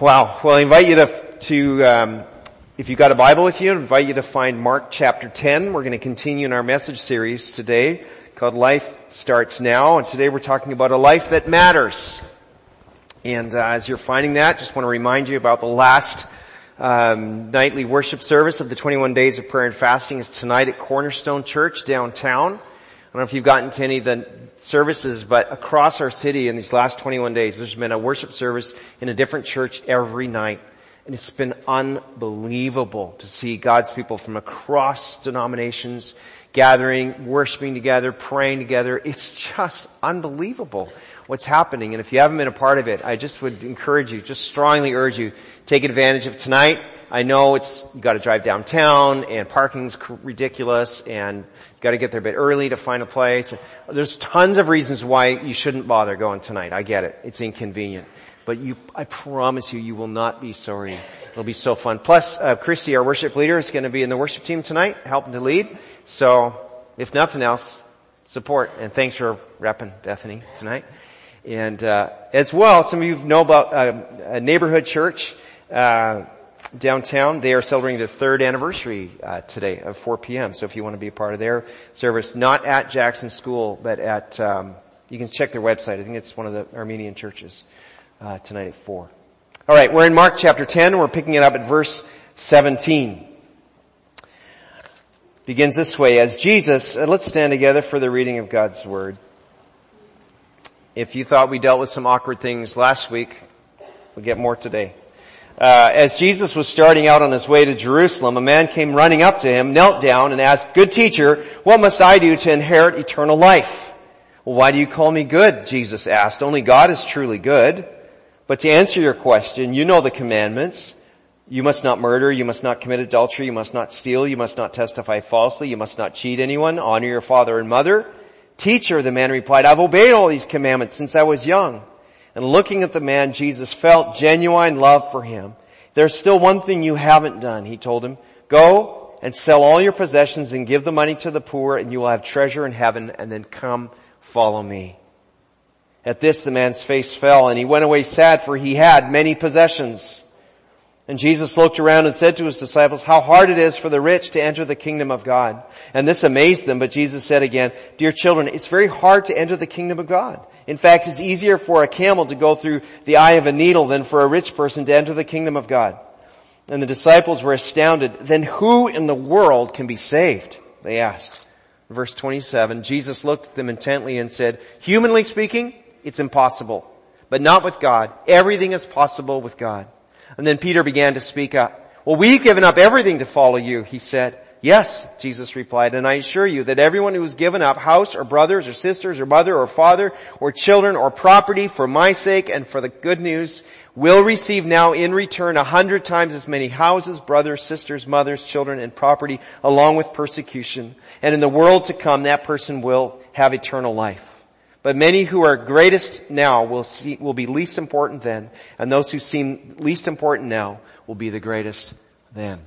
Wow. Well, I invite you to if you've got a Bible with you, I invite you to find Mark chapter 10. We're going to continue in our message series today called Life Starts Now. And today we're talking about a life that matters. And as you're finding that, just want to remind you about the last nightly worship service of the 21 Days of Prayer and Fasting is tonight at Cornerstone Church downtown. I don't know if you've gotten to any of the services, but across our city in these last 21 days, there's been a worship service in a different church every night. And it's been unbelievable to see God's people from across denominations gathering, worshiping together, praying together. It's just unbelievable what's happening. And if you haven't been a part of it, I just would encourage you, just strongly urge you, take advantage of tonight. I know you gotta drive downtown and parking's ridiculous and you gotta get there a bit early to find a place. There's tons of reasons why you shouldn't bother going tonight. I get it. It's inconvenient. But I promise you, you will not be sorry. It'll be so fun. Plus, Christy, our worship leader, is going to be in the worship team tonight, helping to lead. So, if nothing else, support. And thanks for repping Bethany tonight. And as well, some of you know about a neighborhood church downtown. They are celebrating their third anniversary today at 4 p.m. So if you want to be a part of their service, not at Jackson School, but at you can check their website. I think it's one of the Armenian churches. Tonight at 4. Alright, we're in Mark chapter 10. We're picking it up at verse 17. Begins this way. As Jesus, let's stand together for the reading of God's Word. If you thought we dealt with some awkward things last week, we'll get more today. As Jesus was starting out on his way to Jerusalem, a man came running up to him, knelt down, and asked, "Good teacher, what must I do to inherit eternal life?" "Well, why do you call me good?" Jesus asked. "Only God is truly good. But to answer your question, you know the commandments. You must not murder. You must not commit adultery. You must not steal. You must not testify falsely. You must not cheat anyone. Honor your father and mother." "Teacher," the man replied, "I've obeyed all these commandments since I was young." And looking at the man, Jesus felt genuine love for him. "There's still one thing you haven't done," he told him. "Go and sell all your possessions and give the money to the poor and you will have treasure in heaven, and then come follow me." At this, the man's face fell, and he went away sad, for he had many possessions. And Jesus looked around and said to his disciples, "How hard it is for the rich to enter the kingdom of God." And this amazed them, but Jesus said again, "Dear children, it's very hard to enter the kingdom of God. In fact, it's easier for a camel to go through the eye of a needle than for a rich person to enter the kingdom of God." And the disciples were astounded. "Then who in the world can be saved?" they asked. Verse 27, Jesus looked at them intently and said, "Humanly speaking, it's impossible, but not with God. Everything is possible with God." And then Peter began to speak up. "Well, we've given up everything to follow you," he said. "Yes," Jesus replied, "and I assure you that everyone who has given up house or brothers or sisters or mother or father or children or property for my sake and for the good news will receive now in return 100 times as many houses, brothers, sisters, mothers, children, and property, along with persecution. And in the world to come, that person will have eternal life. But many who are greatest now will be least important then, and those who seem least important now will be the greatest then."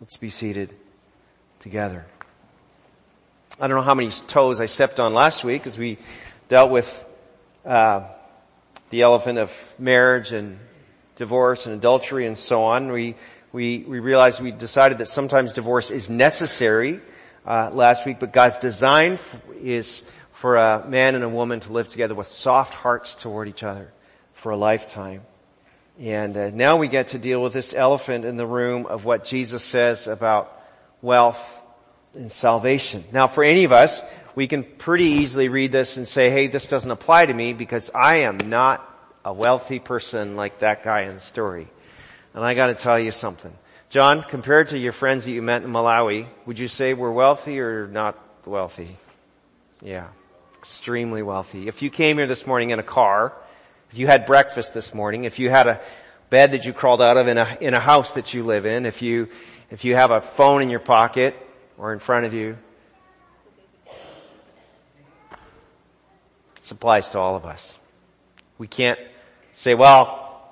Let's be seated together. I don't know how many toes I stepped on last week as we dealt with the elephant of marriage and divorce and adultery and so on. We realized, we decided that sometimes divorce is necessary last week, but God's design is for a man and a woman to live together with soft hearts toward each other for a lifetime. And now we get to deal with this elephant in the room of what Jesus says about wealth and salvation. Now, for any of us, we can pretty easily read this and say, "Hey, this doesn't apply to me because I am not a wealthy person like that guy in the story." And I got to tell you something. John, compared to your friends that you met in Malawi, would you say we're wealthy or not wealthy? Yeah. Extremely wealthy. If you came here this morning in a car, if you had breakfast this morning, if you had a bed that you crawled out of in a house that you live in, if you have a phone in your pocket or in front of you, this applies to all of us. We can't say, "Well,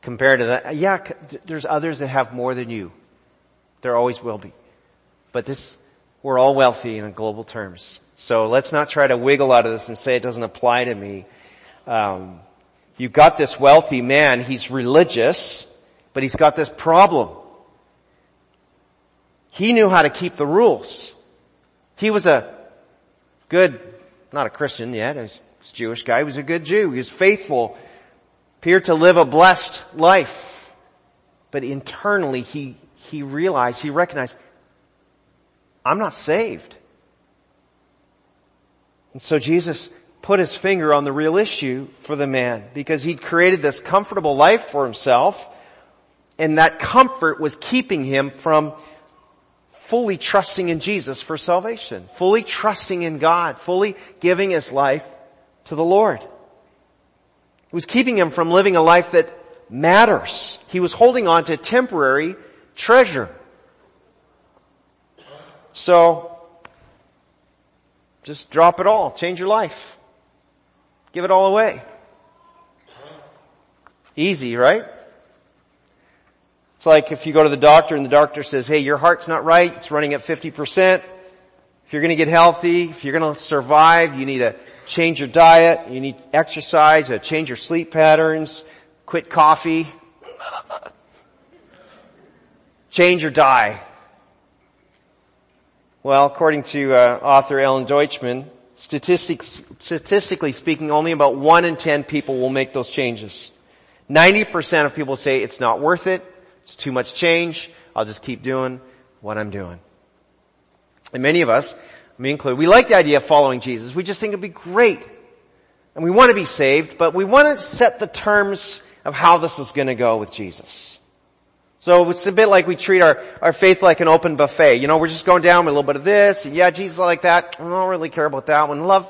compared to that, yeah, there's others that have more than you." There always will be. But we're all wealthy in global terms. So let's not try to wiggle out of this and say it doesn't apply to me. You've got this wealthy man, he's religious, but he's got this problem. He knew how to keep the rules. He was a good, not a Christian yet, he was a Jewish guy, he was a good Jew. He was faithful, appeared to live a blessed life. But internally he realized, he recognized, I'm not saved. And so Jesus put his finger on the real issue for the man, because he'd created this comfortable life for himself, and that comfort was keeping him from fully trusting in Jesus for salvation, fully trusting in God, fully giving his life to the Lord. It was keeping him from living a life that matters. He was holding on to temporary treasure. So, just drop it all. Change your life. Give it all away. Easy, right? It's like if you go to the doctor and the doctor says, hey, your heart's not right, it's running at 50%. If you're going to get healthy, if you're going to survive, you need to change your diet, you need exercise, change your sleep patterns, quit coffee, change or die. Well, according to author Ellen Deutschman, statistically speaking, only about 1 in 10 people will make those changes. 90% of people say it's not worth it. It's too much change. I'll just keep doing what I'm doing. And many of us, me included, we like the idea of following Jesus. We just think it'd be great. And we want to be saved, but we want to set the terms of how this is going to go with Jesus. So it's a bit like we treat our faith like an open buffet. You know, we're just going down with a little bit of this, and yeah, Jesus, I like that. I don't really care about that one. Love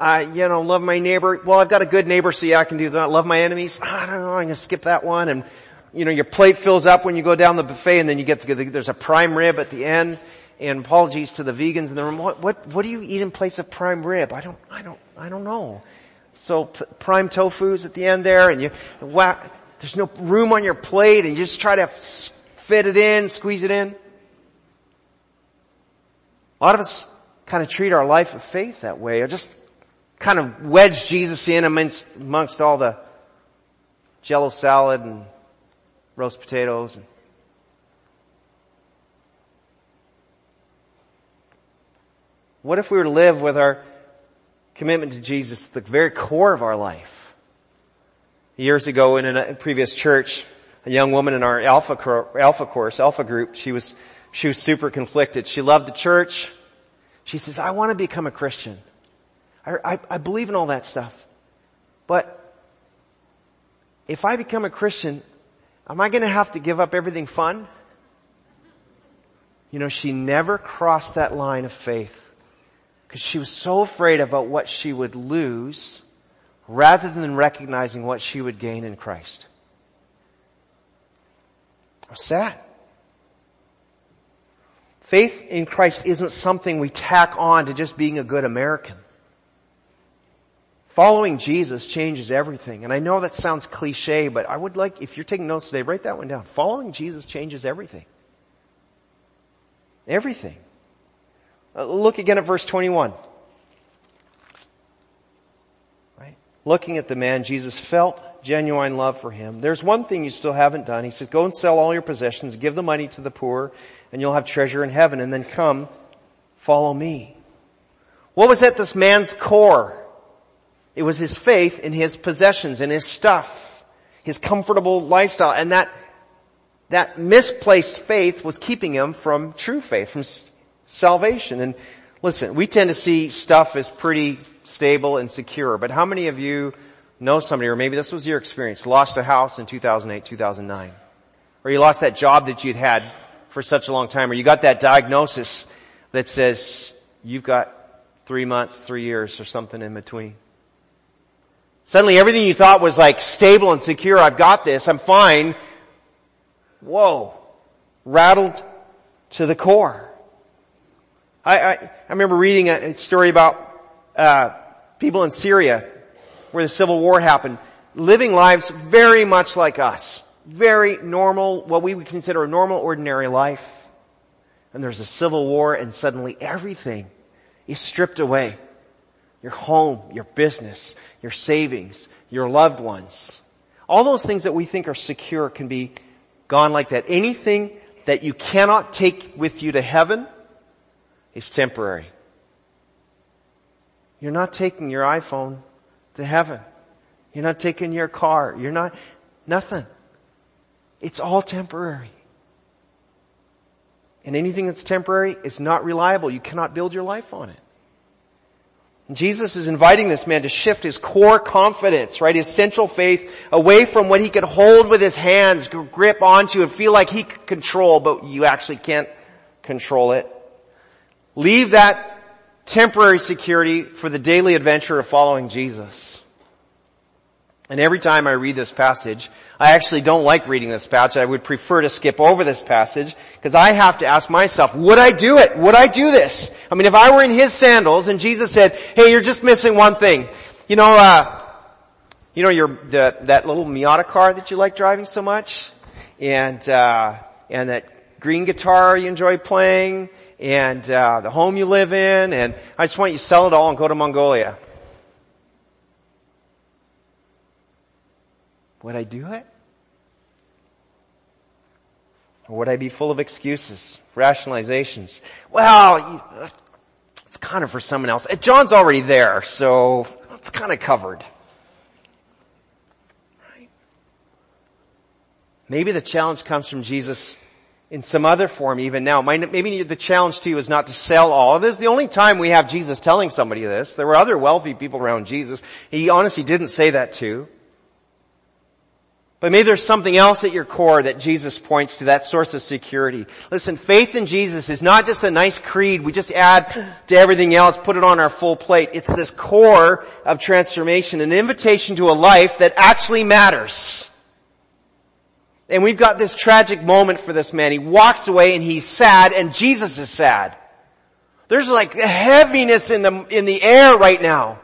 my neighbor. Well, I've got a good neighbor, so yeah, I can do that. Love my enemies. I don't know, I'm going to skip that one. And you know, your plate fills up when you go down the buffet, and then you get to, there's a prime rib at the end. And apologies to the vegans in the room. What do you eat in place of prime rib? I don't know. So prime tofu's at the end there, and there's no room on your plate, and you just try to fit it in, squeeze it in. A lot of us kind of treat our life of faith that way, or just kind of wedge Jesus in amongst all the jello salad and roast potatoes. What if we were to live with our commitment to Jesus at the very core of our life? Years ago in a previous church, a young woman in our alpha group, she was super conflicted. She loved the church. She says, I want to become a Christian. I believe in all that stuff. But if I become a Christian, am I going to have to give up everything fun? You know, she never crossed that line of faith because she was so afraid about what she would lose rather than recognizing what she would gain in Christ. What's that? Faith in Christ isn't something we tack on to just being a good American. Following Jesus changes everything. And I know that sounds cliche, but I would like, if you're taking notes today, write that one down. Following Jesus changes everything. Everything. Look again at verse 21. Right? Looking at the man, Jesus felt genuine love for him. There's one thing you still haven't done. He said, go and sell all your possessions, give the money to the poor, and you'll have treasure in heaven, and then come, follow me. What was at this man's core? It was his faith in his possessions, in his stuff, his comfortable lifestyle. And that misplaced faith was keeping him from true faith, from salvation. And listen, we tend to see stuff as pretty stable and secure. But how many of you know somebody, or maybe this was your experience, lost a house in 2008, 2009? Or you lost that job that you'd had for such a long time, or you got that diagnosis that says you've got 3 months, 3 years, or something in between. Suddenly everything you thought was like stable and secure, I've got this, I'm fine. Whoa. Rattled to the core. I remember reading a story about people in Syria where the civil war happened, living lives very much like us. Very normal, what we would consider a normal, ordinary life. And there's a civil war and suddenly everything is stripped away. Your home, your business, your savings, your loved ones. All those things that we think are secure can be gone like that. Anything that you cannot take with you to heaven is temporary. You're not taking your iPhone to heaven. You're not taking your car. You're not, nothing. It's all temporary. And anything that's temporary is not reliable. You cannot build your life on it. And Jesus is inviting this man to shift his core confidence, right, his central faith away from what he could hold with his hands, grip onto and feel like he could control, but you actually can't control it. Leave that temporary security for the daily adventure of following Jesus. And every time I read this passage, I actually don't like reading this passage. I would prefer to skip over this passage because I have to ask myself, would I do it? Would I do this? I mean, if I were in his sandals and Jesus said, hey, you're just missing one thing. You know, that little Miata car that you like driving so much and that green guitar you enjoy playing and, the home you live in, and I just want you to sell it all and go to Mongolia. Would I do it? Or would I be full of excuses, rationalizations? Well, it's kind of for someone else. John's already there, so it's kind of covered. Right? Maybe the challenge comes from Jesus in some other form even now. Maybe the challenge to you is not to sell all. This is the only time we have Jesus telling somebody this. There were other wealthy people around Jesus. He honestly didn't say that to. But maybe there's something else at your core that Jesus points to, that source of security. Listen, faith in Jesus is not just a nice creed we just add to everything else, put it on our full plate. It's this core of transformation, an invitation to a life that actually matters. And we've got this tragic moment for this man. He walks away and he's sad, and Jesus is sad. There's like a heaviness in the air right now.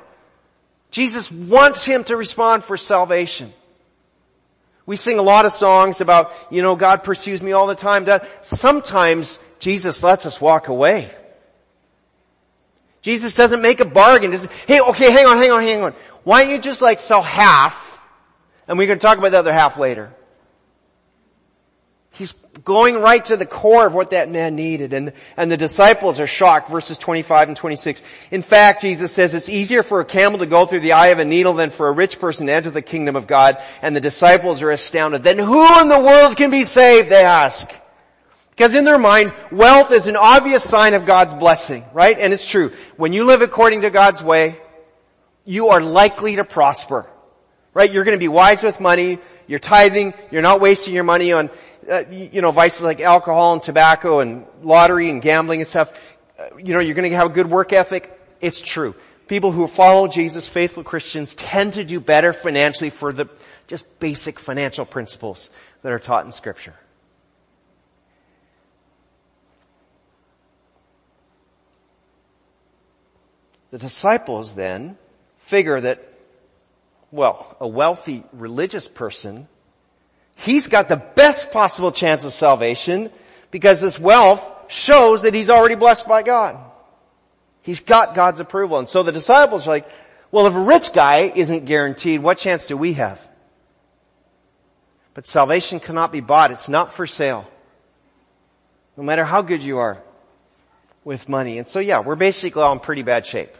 Jesus wants him to respond for salvation. We sing a lot of songs about, you know, God pursues me all the time. Sometimes Jesus lets us walk away. Jesus doesn't make a bargain. Doesn't, hey, okay, hang on. Why don't you just like sell half, and we're going to talk about the other half later. He's going right to the core of what that man needed, and the disciples are shocked, verses 25 and 26. In fact, Jesus says, it's easier for a camel to go through the eye of a needle than for a rich person to enter the kingdom of God, and the disciples are astounded. Then who in the world can be saved, they ask. Because in their mind, wealth is an obvious sign of God's blessing, right? And it's true. When you live according to God's way, you are likely to prosper, right? You're going to be wise with money, you're tithing, you're not wasting your money on vices like alcohol and tobacco and lottery and gambling and stuff. You're going to have a good work ethic. It's true. People who follow Jesus, faithful Christians, tend to do better financially for the just basic financial principles that are taught in Scripture. The disciples then figure that, well, a wealthy religious person, he's got the best possible chance of salvation because this wealth shows that he's already blessed by God. He's got God's approval. And so the disciples are like, well, if a rich guy isn't guaranteed, what chance do we have? But salvation cannot be bought. It's not for sale, no matter how good you are with money. And so, yeah, we're basically all in pretty bad shape.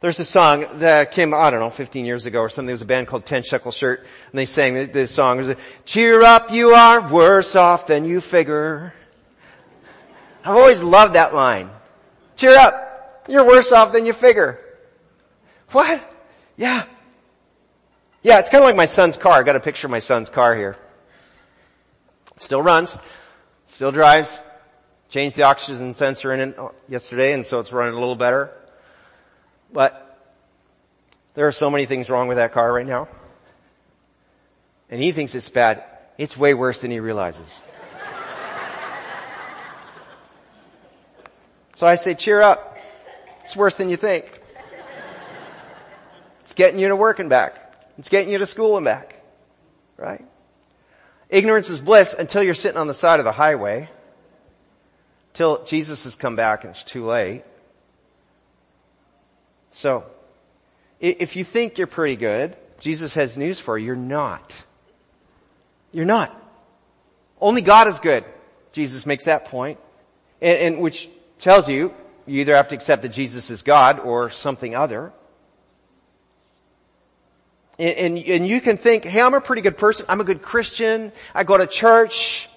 There's a song that came, 15 years ago or something. There was a band called Ten Shuckle Shirt, and they sang this song. It was, cheer up, you are worse off than you figure. I've always loved that line. Cheer up, you're worse off than you figure. What? Yeah. Yeah, it's kind of like my son's car. I got a picture of my son's car here. It still runs, still drives. Changed the oxygen sensor in it yesterday, and so it's running a little better. But there are so many things wrong with that car right now. And he thinks it's bad. It's way worse than he realizes. So I say, cheer up. It's worse than you think. It's getting you to work and back. It's getting you to school and back. Right? Ignorance is bliss until you're sitting on the side of the highway. Till Jesus has come back and it's too late. So, if you think you're pretty good, Jesus has news for you. You're not. You're not. Only God is good. Jesus makes that point. And which tells you, you either have to accept that Jesus is God or something other. And you can think, hey, I'm a pretty good person. I'm a good Christian. I go to church.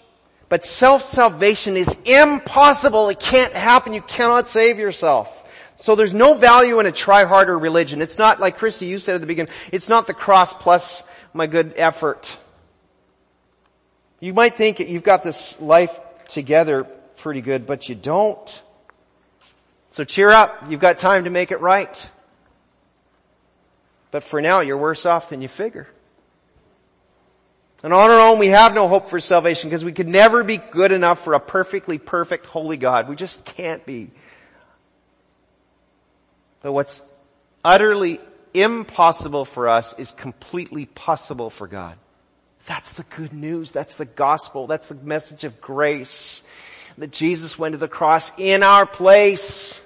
But self-salvation is impossible. It can't happen. You cannot save yourself. So there's no value in a try-harder religion. It's not, like Christy, you said at the beginning, it's not the cross plus my good effort. You might think you've got this life together pretty good, but you don't. So cheer up. You've got time to make it right. But for now, you're worse off than you figure. And on our own, we have no hope for salvation because we could never be good enough for a perfectly perfect holy God. We just can't be. But what's utterly impossible for us is completely possible for God. That's the good news. That's the gospel. That's the message of grace. That Jesus went to the cross in our place.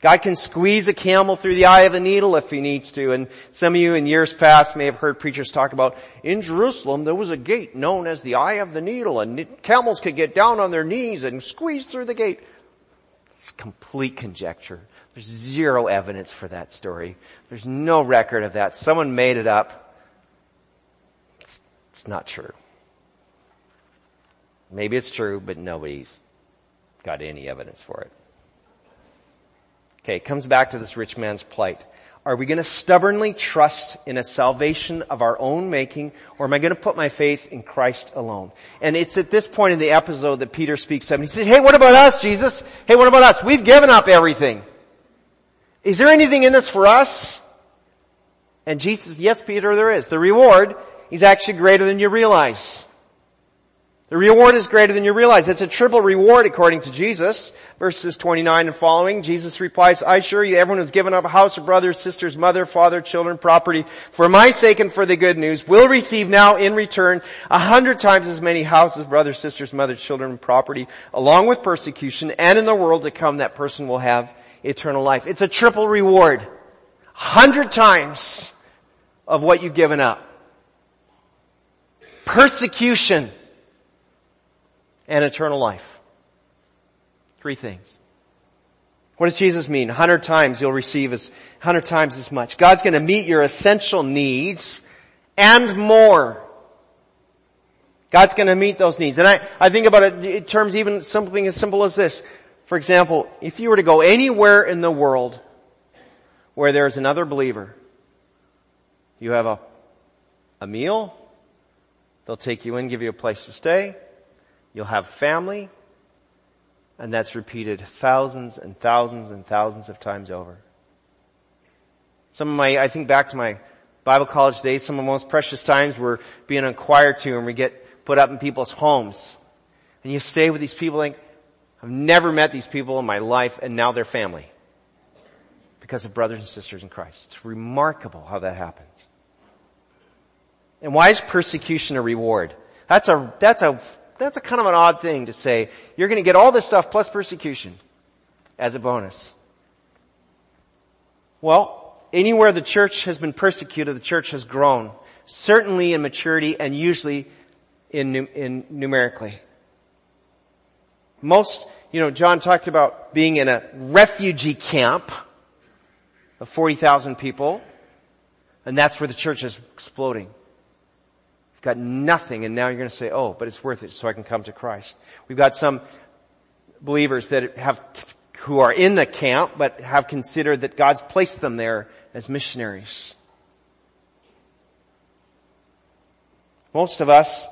God can squeeze a camel through the eye of a needle if he needs to. And some of you in years past may have heard preachers talk about, in Jerusalem there was a gate known as the eye of the needle, and camels could get down on their knees and squeeze through the gate. It's complete conjecture. There's zero evidence for that story. There's no record of that. Someone made it up. It's not true. Maybe it's true, but nobody's got any evidence for it. Okay, it comes back to this rich man's plight. Are we going to stubbornly trust in a salvation of our own making, or am I going to put my faith in Christ alone? And it's at this point in the episode that Peter speaks up and he says, hey, what about us, Jesus? Hey, what about us? We've given up everything. Is there anything in this for us? And Jesus, yes, Peter, there is. The reward is actually greater than you realize. The reward is greater than you realize. It's a triple reward according to Jesus. Verses 29 and following, Jesus replies, I assure you, everyone who's given up a house or brothers, sisters, mother, father, children, property, for my sake and for the good news, will receive now in return 100 times as many houses, brothers, sisters, mother, children, property, along with persecution, and in the world to come that person will have eternal life. It's a triple reward. 100 times of what you've given up. Persecution. And eternal life. 3 things. What does Jesus mean? 100 times you'll receive 100 times as much. God's going to meet your essential needs and more. God's going to meet those needs. And I think about it in terms even something as simple as this. For example, if you were to go anywhere in the world where there's another believer, you have a meal, they'll take you in, give you a place to stay, you'll have family, and that's repeated thousands and thousands and thousands of times over. I think back to my Bible college days, some of the most precious times were being on choir too, and we get put up in people's homes. And you stay with these people, and I've never met these people in my life, and now they're family. Because of brothers and sisters in Christ. It's remarkable how that happens. And why is persecution a reward? That's a kind of an odd thing to say. You're going to get all this stuff plus persecution as a bonus. Well, anywhere the church has been persecuted, the church has grown. Certainly in maturity and usually in numerically. John talked about being in a refugee camp of 40,000 people. And that's where the church is exploding. Got nothing, and now you're going to say, oh, but it's worth it so I can come to Christ. We've got some believers that who are in the camp, but have considered that God's placed them there as missionaries. Most of us,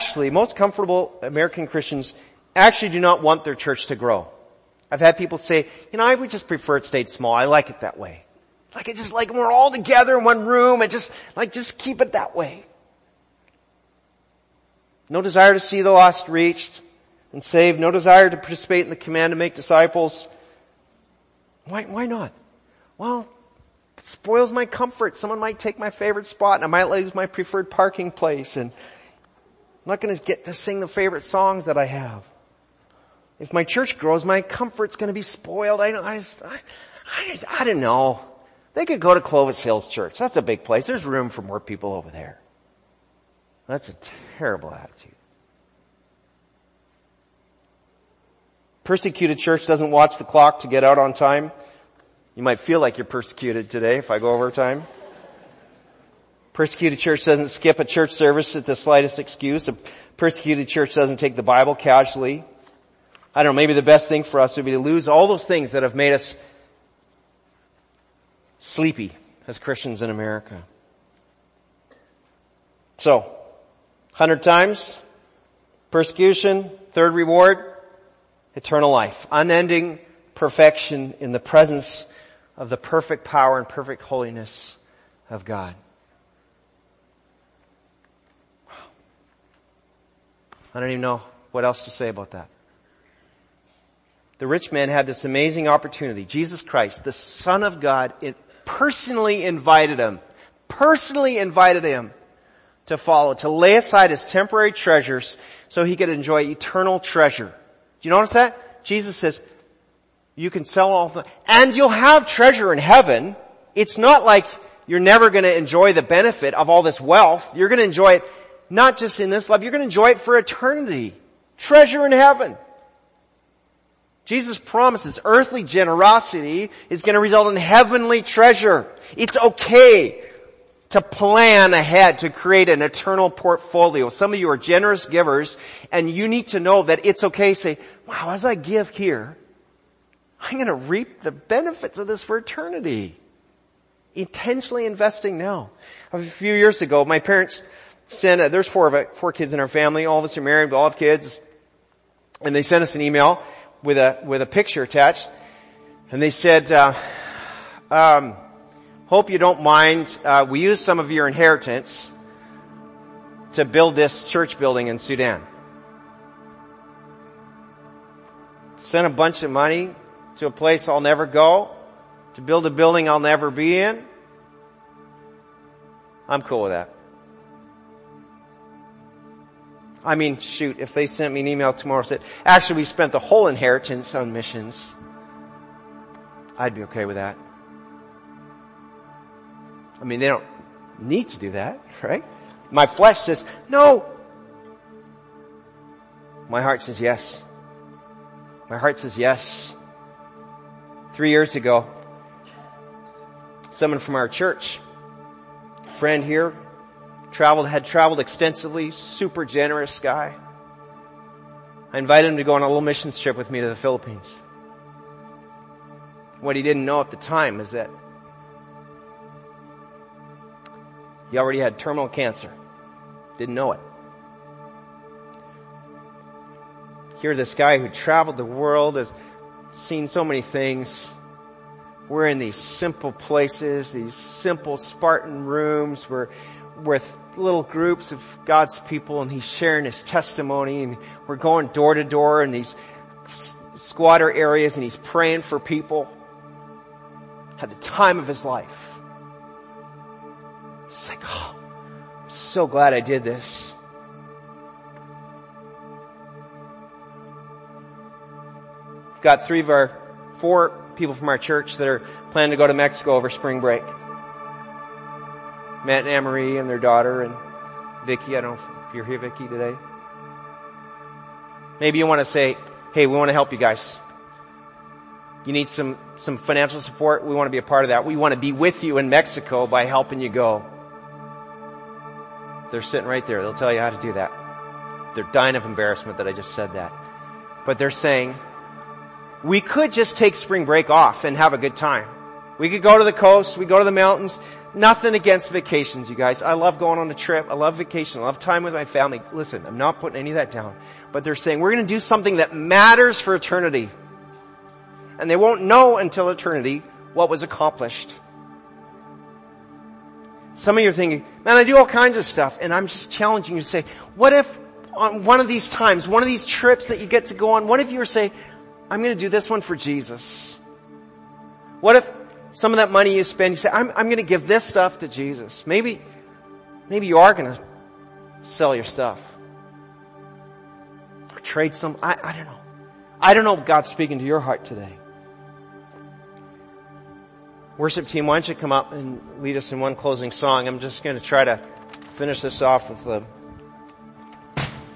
most comfortable American Christians actually do not want their church to grow. I've had people say, I would just prefer it stayed small. I like it that way. We're all together in one room and just keep it that way. No desire to see the lost reached and saved. No desire to participate in the command to make disciples. Why not? Well, it spoils my comfort. Someone might take my favorite spot and I might lose my preferred parking place. And I'm not going to get to sing the favorite songs that I have. If my church grows, my comfort's going to be spoiled. I don't know. They could go to Clovis Hills Church. That's a big place. There's room for more people over there. That's a terrible attitude. Persecuted church doesn't watch the clock to get out on time. You might feel like you're persecuted today if I go over time. Persecuted church doesn't skip a church service at the slightest excuse. A persecuted church doesn't take the Bible casually. I don't know, maybe the best thing for us would be to lose all those things that have made us sleepy as Christians in America. So, 100 times, persecution, third reward, eternal life. Unending perfection in the presence of the perfect power and perfect holiness of God. I don't even know what else to say about that. The rich man had this amazing opportunity. Jesus Christ, the Son of God, personally invited him to follow, to lay aside his temporary treasures so he could enjoy eternal treasure. Do you notice that? Jesus says, you can sell all things and you'll have treasure in heaven. It's not like you're never going to enjoy the benefit of all this wealth. You're going to enjoy it not just in this life. You're going to enjoy it for eternity. Treasure in heaven. Jesus promises earthly generosity is going to result in heavenly treasure. It's okay to plan ahead, to create an eternal portfolio. Some of you are generous givers, and you need to know that it's okay to say, wow, as I give here, I'm going to reap the benefits of this for eternity. Intentionally investing now. A few years ago, my parents sent, there's four kids in our family. All of us are married, but all have kids. And they sent us an email with a picture attached. And they said, hope you don't mind. We used some of your inheritance to build this church building in Sudan. Sent a bunch of money to a place I'll never go, to build a building I'll never be in. I'm cool with that. I mean, shoot, if they sent me an email tomorrow and said, actually, we spent the whole inheritance on missions, I'd be okay with that. I mean, they don't need to do that, right? My flesh says, no. My heart says yes. My heart says yes. 3 years ago, someone from our church, a friend here, had traveled extensively, super generous guy. I invited him to go on a little missions trip with me to the Philippines. What he didn't know at the time is that he already had terminal cancer. Didn't know it. Here this guy who traveled the world, has seen so many things. We're in these simple places, these simple Spartan rooms. We're with little groups of God's people, and he's sharing his testimony, and we're going door to door in these squatter areas, and he's praying for people. Had the time of his life. It's like, oh, I'm so glad I did this. We've got four people from our church that are planning to go to Mexico over spring break. Matt and Anne-Marie and their daughter and Vicky. I don't know if you're here, Vicky, today. Maybe you want to say, hey, we want to help you guys. You need some financial support. We want to be a part of that. We want to be with you in Mexico by helping you go. They're sitting right there. They'll tell you how to do that. They're dying of embarrassment that I just said that. But they're saying, we could just take spring break off and have a good time. We could go to the coast. We go to the mountains. Nothing against vacations, you guys. I love going on a trip. I love vacation. I love time with my family. Listen, I'm not putting any of that down. But they're saying, we're going to do something that matters for eternity. And they won't know until eternity what was accomplished. Some of you are thinking, man, I do all kinds of stuff. And I'm just challenging you to say, what if on one of these times, one of these trips that you get to go on, what if you were to say, I'm going to do this one for Jesus? What if some of that money you spend, you say, I'm going to give this stuff to Jesus? Maybe you are going to sell your stuff. Or trade some, I don't know. I don't know if God's speaking to your heart today. Worship team, why don't you come up and lead us in one closing song? I'm just going to try to finish this off with a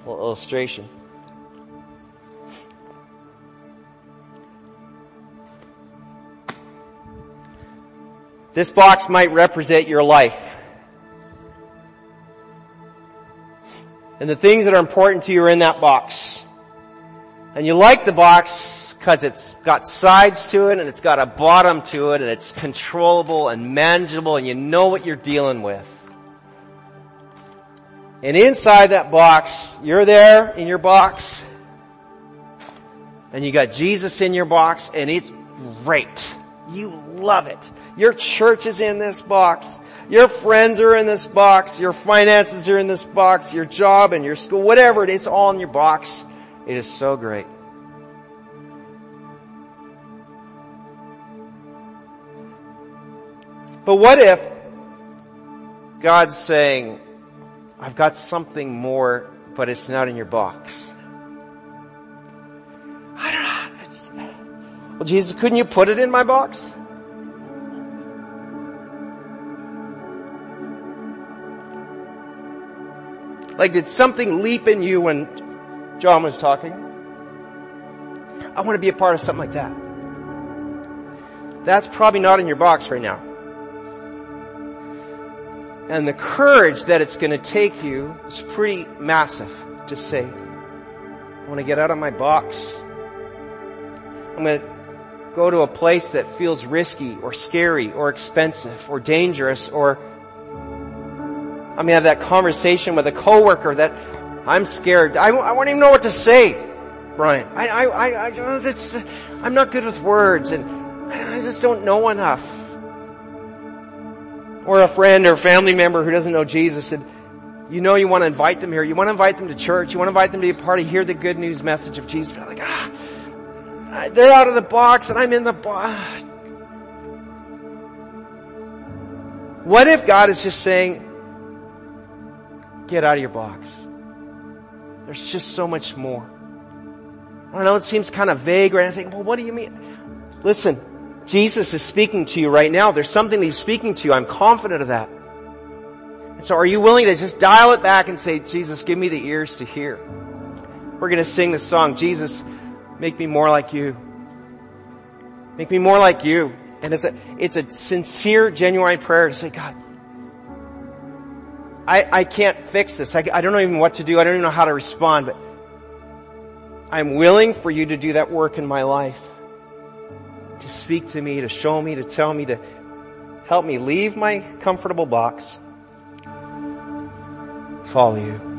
little illustration. This box might represent your life. And the things that are important to you are in that box. And you like the box because it's got sides to it and it's got a bottom to it and it's controllable and manageable and you know what you're dealing with. And inside that box, you're there in your box and you got Jesus in your box and it's great. You love it. Your church is in this box. Your friends are in this box. Your finances are in this box. Your job and your school, whatever it is, it's all in your box. It is so great. But what if God's saying, I've got something more, but it's not in your box? I don't know. Well, Jesus, couldn't you put it in my box? Like, did something leap in you when John was talking? I want to be a part of something like that. That's probably not in your box right now. And the courage that it's going to take you is pretty massive to say, I want to get out of my box. I'm going to go to a place that feels risky or scary or expensive or dangerous, or I'm going to have that conversation with a coworker that I'm scared. I won't even know what to say, Brian. I'm not good with words and I just don't know enough. Or a friend or family member who doesn't know Jesus, and you know you want to invite them here. You want to invite them to church. You want to invite them to be a party, hear the good news message of Jesus. But like, they're out of the box and I'm in the box. What if God is just saying, get out of your box. There's just so much more. I know it seems kind of vague, right? I think, well, what do you mean? Listen, Jesus is speaking to you right now. There's something He's speaking to you. I'm confident of that. And so are you willing to just dial it back and say, Jesus, give me the ears to hear? We're going to sing this song, Jesus, make me more like you. Make me more like you. And it's a sincere, genuine prayer to say, God, I can't fix this. I don't know even what to do. I don't even know how to respond, but I'm willing for you to do that work in my life, to speak to me, to show me, to tell me, to help me leave my comfortable box, follow you.